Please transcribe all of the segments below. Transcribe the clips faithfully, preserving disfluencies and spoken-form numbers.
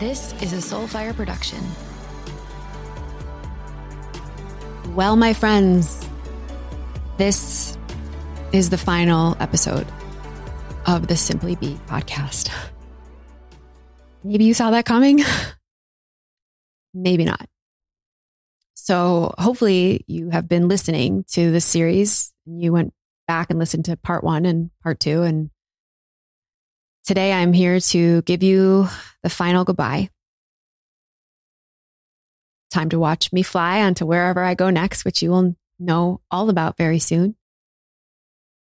This is a Soulfire production. Well, my friends, this is the final episode of the Simply Be podcast. Maybe you saw that coming. Maybe not. So hopefully you have been listening to this series. You went back and listened to part one and part two. And today I'm here to give you the final goodbye. Time to watch me fly onto wherever I go next, which you will know all about very soon.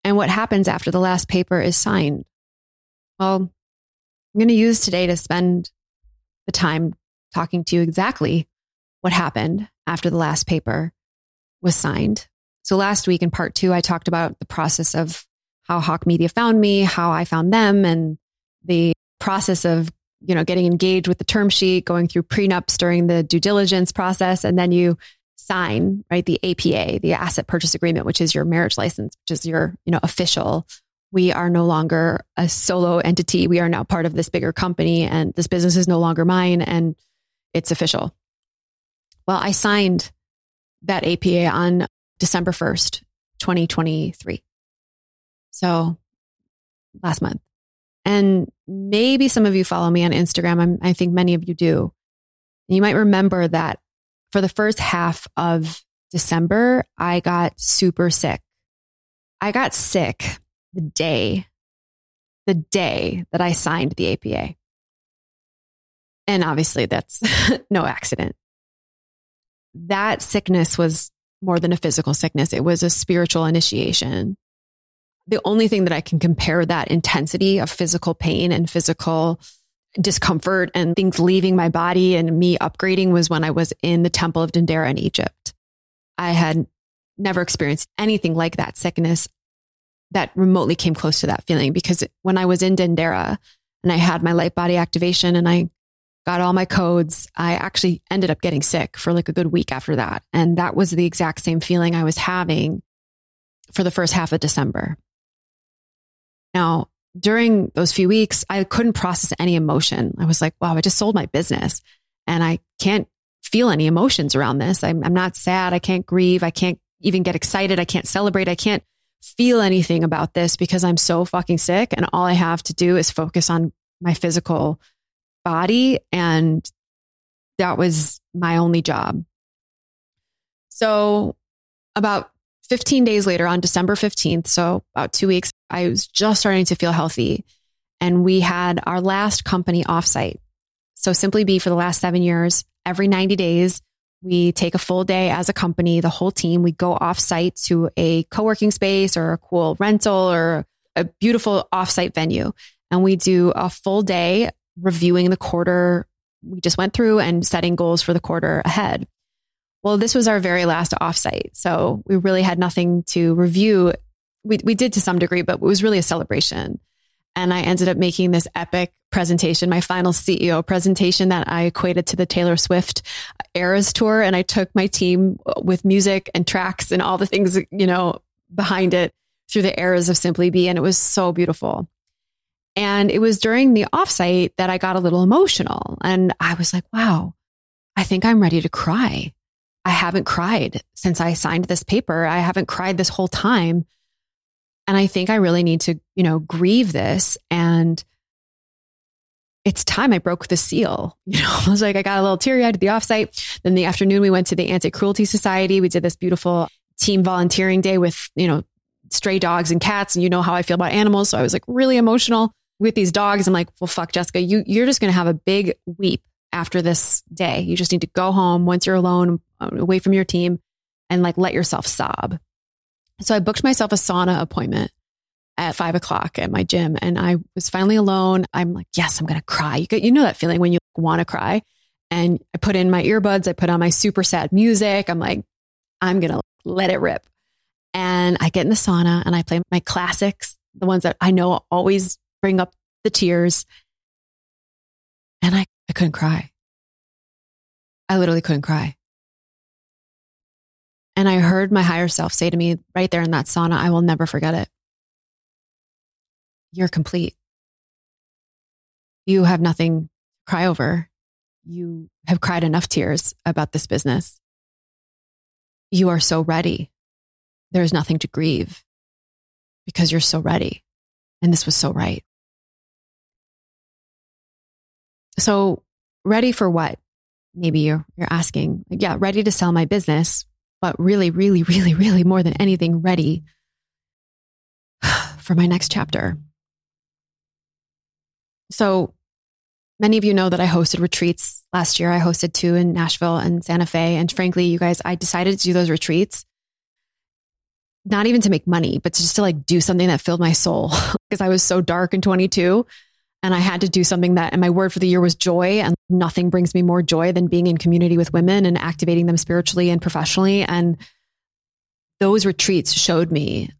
And what happens after the last paper is signed? Well, I'm going to use today to spend the time talking to you exactly what happened after the last paper was signed. So last week in part two, I talked about the process of how Hawk Media found me, how I found them, and the process of, you know, getting engaged with the term sheet, going through prenups during the due diligence process, and then you sign, right? The A P A, the Asset Purchase Agreement, which is your marriage license, which is your, you know, official. We are no longer a solo entity. We are now part of this bigger company, and this business is no longer mine, and it's official. Well, I signed that A P A on December first, twenty twenty-three. So last month. And maybe some of you follow me on Instagram. I'm, I think many of you do. And you might remember that for the first half of December, I got super sick. I got sick the day, the day that I signed the A P A. And obviously that's no accident. That sickness was more than a physical sickness. It was a spiritual initiation. The only thing that I can compare that intensity of physical pain and physical discomfort and things leaving my body and me upgrading was when I was in the temple of Dendera in Egypt. I had never experienced anything like that sickness that remotely came close to that feeling, because when I was in Dendera and I had my light body activation and I got all my codes, I actually ended up getting sick for like a good week after that. And that was the exact same feeling I was having for the first half of December. Now, during those few weeks, I couldn't process any emotion. I was like, wow, I just sold my business and I can't feel any emotions around this. I'm, I'm not sad. I can't grieve. I can't even get excited. I can't celebrate. I can't feel anything about this because I'm so fucking sick. And all I have to do is focus on my physical body. And that was my only job. So about fifteen days later on December fifteenth, so about two weeks, I was just starting to feel healthy. And we had our last company offsite. So Simply Be, for the last seven years, every ninety days, we take a full day as a company, the whole team, we go offsite to a co-working space or a cool rental or a beautiful offsite venue. And we do a full day reviewing the quarter we just went through and setting goals for the quarter ahead. Well, this was our very last offsite. So we really had nothing to review. We we did to some degree, but it was really a celebration. And I ended up making this epic presentation, my final C E O presentation that I equated to the Taylor Swift Eras Tour. And I took my team with music and tracks and all the things, you know, behind it through the eras of Simply Be. And it was so beautiful. And it was during the offsite that I got a little emotional. And I was like, wow, I think I'm ready to cry. I haven't cried since I signed this paper. I haven't cried this whole time. And I think I really need to, you know, grieve this. And it's time I broke the seal. You know, I was like, I got a little teary eyed at the offsite. Then the afternoon, we went to the Anti-Cruelty Society. We did this beautiful team volunteering day with, you know, stray dogs and cats. And you know how I feel about animals. So I was like really emotional with these dogs. I'm like, well, fuck, Jessica, you, you're just going to have a big weep after this day. You just need to go home once you're alone, away from your team, and like let yourself sob. So I booked myself a sauna appointment at five o'clock at my gym. And I was finally alone. I'm like, yes, I'm going to cry. You, get, you know that feeling when you want to cry. And I put in my earbuds. I put on my super sad music. I'm like, I'm going to let it rip. And I get in the sauna and I play my classics, the ones that I know always bring up the tears. And I, I couldn't cry. I literally couldn't cry. And I heard my higher self say to me right there in that sauna, I will never forget it. You're complete. You have nothing to cry over. you have cried enough tears about this business. You are so ready. There is nothing to grieve because you're so ready. And this was so right. So ready for what? Maybe you're, you're asking, like, yeah, ready to sell my business, but really, really, really, really more than anything, ready for my next chapter. So many of you know that I hosted retreats last year. I hosted two in Nashville and Santa Fe. And frankly, you guys, I decided to do those retreats, not even to make money, but to just to like do something that filled my soul because I was so dark and twenty-two and I had to do something that, and my word for the year was joy, and nothing brings me more joy than being in community with women and activating them spiritually and professionally. And those retreats showed me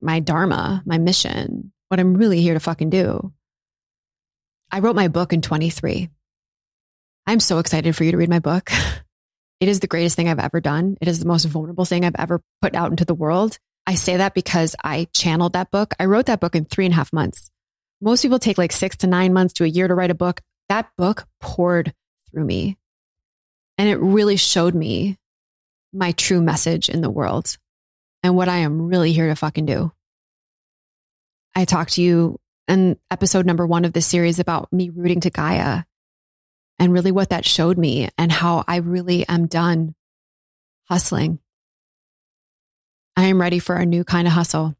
my dharma, my mission, what I'm really here to fucking do. I wrote my book in twenty-three. I'm so excited for you to read my book. It is the greatest thing I've ever done. It is the most vulnerable thing I've ever put out into the world. I say that because I channeled that book. I wrote that book in three and a half months. Most people take like six to nine months to a year to write a book. That book poured through me. And it really showed me my true message in the world and what I am really here to fucking do. I talked to you in episode number one of this series about me rooting to Gaia and really what that showed me and how I really am done hustling. I am ready for a new kind of hustle.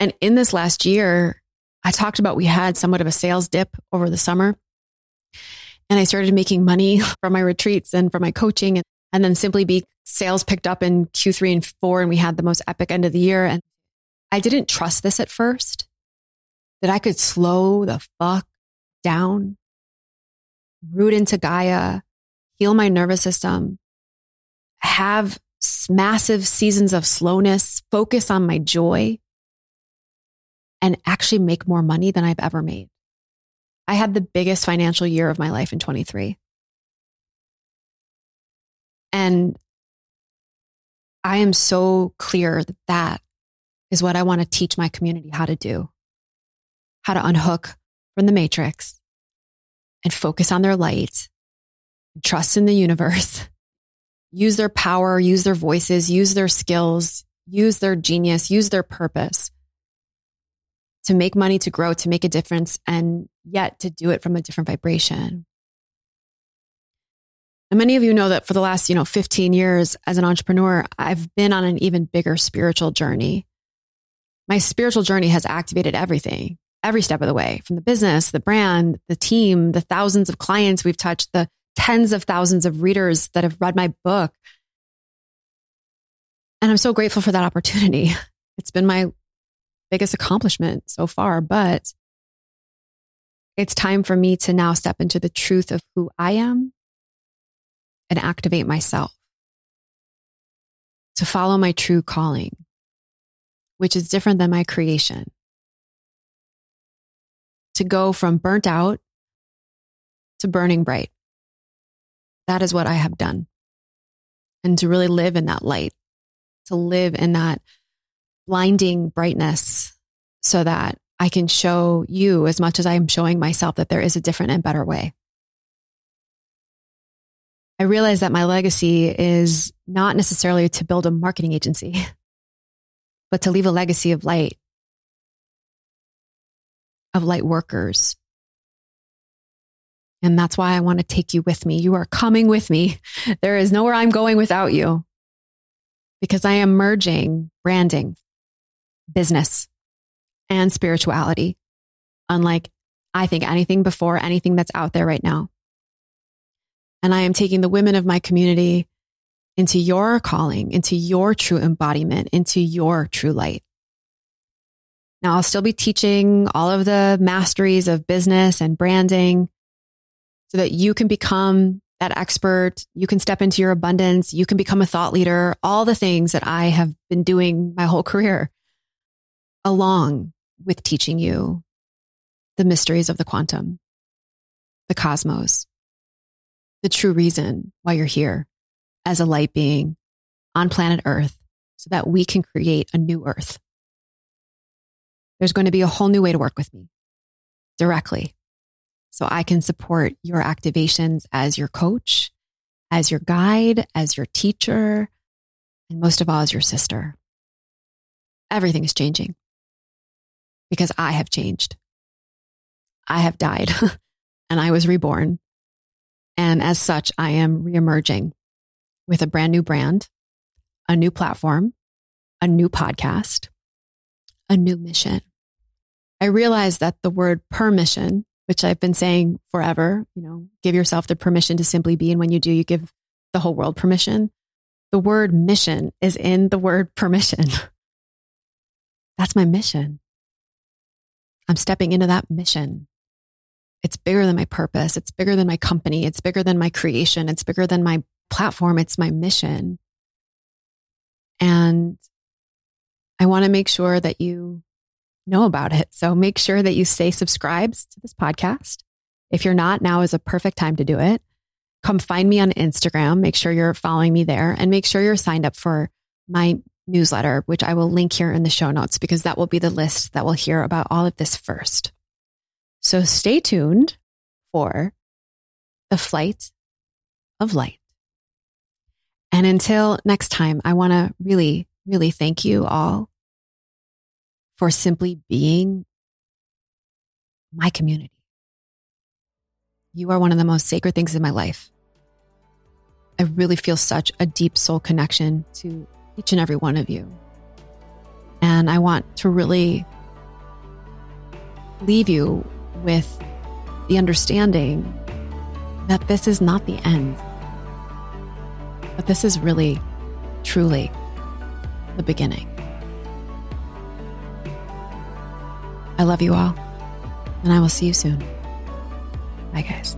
And in this last year, I talked about we had somewhat of a sales dip over the summer. And I started making money from my retreats and from my coaching. And, and then Simply Be sales picked up in Q three and four, and we had the most epic end of the year. And I didn't trust this at first, that I could slow the fuck down, root into Gaia, heal my nervous system, have massive seasons of slowness, focus on my joy, and actually make more money than I've ever made. I had the biggest financial year of my life in twenty-three. And I am so clear that that is what I want to teach my community how to do, how to unhook from the matrix and focus on their light, trust in the universe, use their power, use their voices, use their skills, use their genius, use their purpose to make money, to grow, to make a difference, and yet to do it from a different vibration. And many of you know that for the last, you know, fifteen years as an entrepreneur, I've been on an even bigger spiritual journey. My spiritual journey has activated everything, every step of the way, from the business, the brand, the team, the thousands of clients we've touched, the tens of thousands of readers that have read my book. And I'm so grateful for that opportunity. It's been my biggest accomplishment so far, but it's time for me to now step into the truth of who I am and activate myself to follow my true calling, which is different than my creation. To go from burnt out to burning bright. That is what I have done. And to really live in that light, to live in that blinding brightness so that I can show you as much as I am showing myself that there is a different and better way. I realize that my legacy is not necessarily to build a marketing agency, but to leave a legacy of light, of light workers. And that's why I want to take you with me. You are coming with me. There is nowhere I'm going without you, because I am merging branding, business, and spirituality, unlike I think anything before, anything that's out there right now. And I am taking the women of my community into your calling, into your true embodiment, into your true light. Now, I'll still be teaching all of the masteries of business and branding so that you can become that expert, you can step into your abundance, you can become a thought leader, all the things that I have been doing my whole career, along with teaching you the mysteries of the quantum, the cosmos, the true reason why you're here as a light being on planet Earth, so that we can create a new Earth. There's going to be a whole new way to work with me directly. So I can support your activations as your coach, as your guide, as your teacher, and most of all, as your sister. Everything is changing because I have changed. I have died and I was reborn. And as such, I am reemerging with a brand new brand, a new platform, a new podcast, a new mission. I realized that the word permission, which I've been saying forever, you know, give yourself the permission to simply be. And when you do, you give the whole world permission. The word mission is in the word permission. That's my mission. I'm stepping into that mission. It's bigger than my purpose. It's bigger than my company. It's bigger than my creation. It's bigger than my platform. It's my mission. And I want to make sure that you know about it. So make sure that you stay subscribed to this podcast. If you're not, now is a perfect time to do it. Come find me on Instagram. Make sure you're following me there and make sure you're signed up for my newsletter, which I will link here in the show notes, because that will be the list that will hear about all of this first. So stay tuned for the flight of light. And until next time, I want to really, really thank you all for simply being my community. You are one of the most sacred things in my life. I really feel such a deep soul connection to each and every one of you. And I want to really leave you with the understanding that this is not the end, but this is really, truly the beginning. I love you all, and I will see you soon. Bye, guys.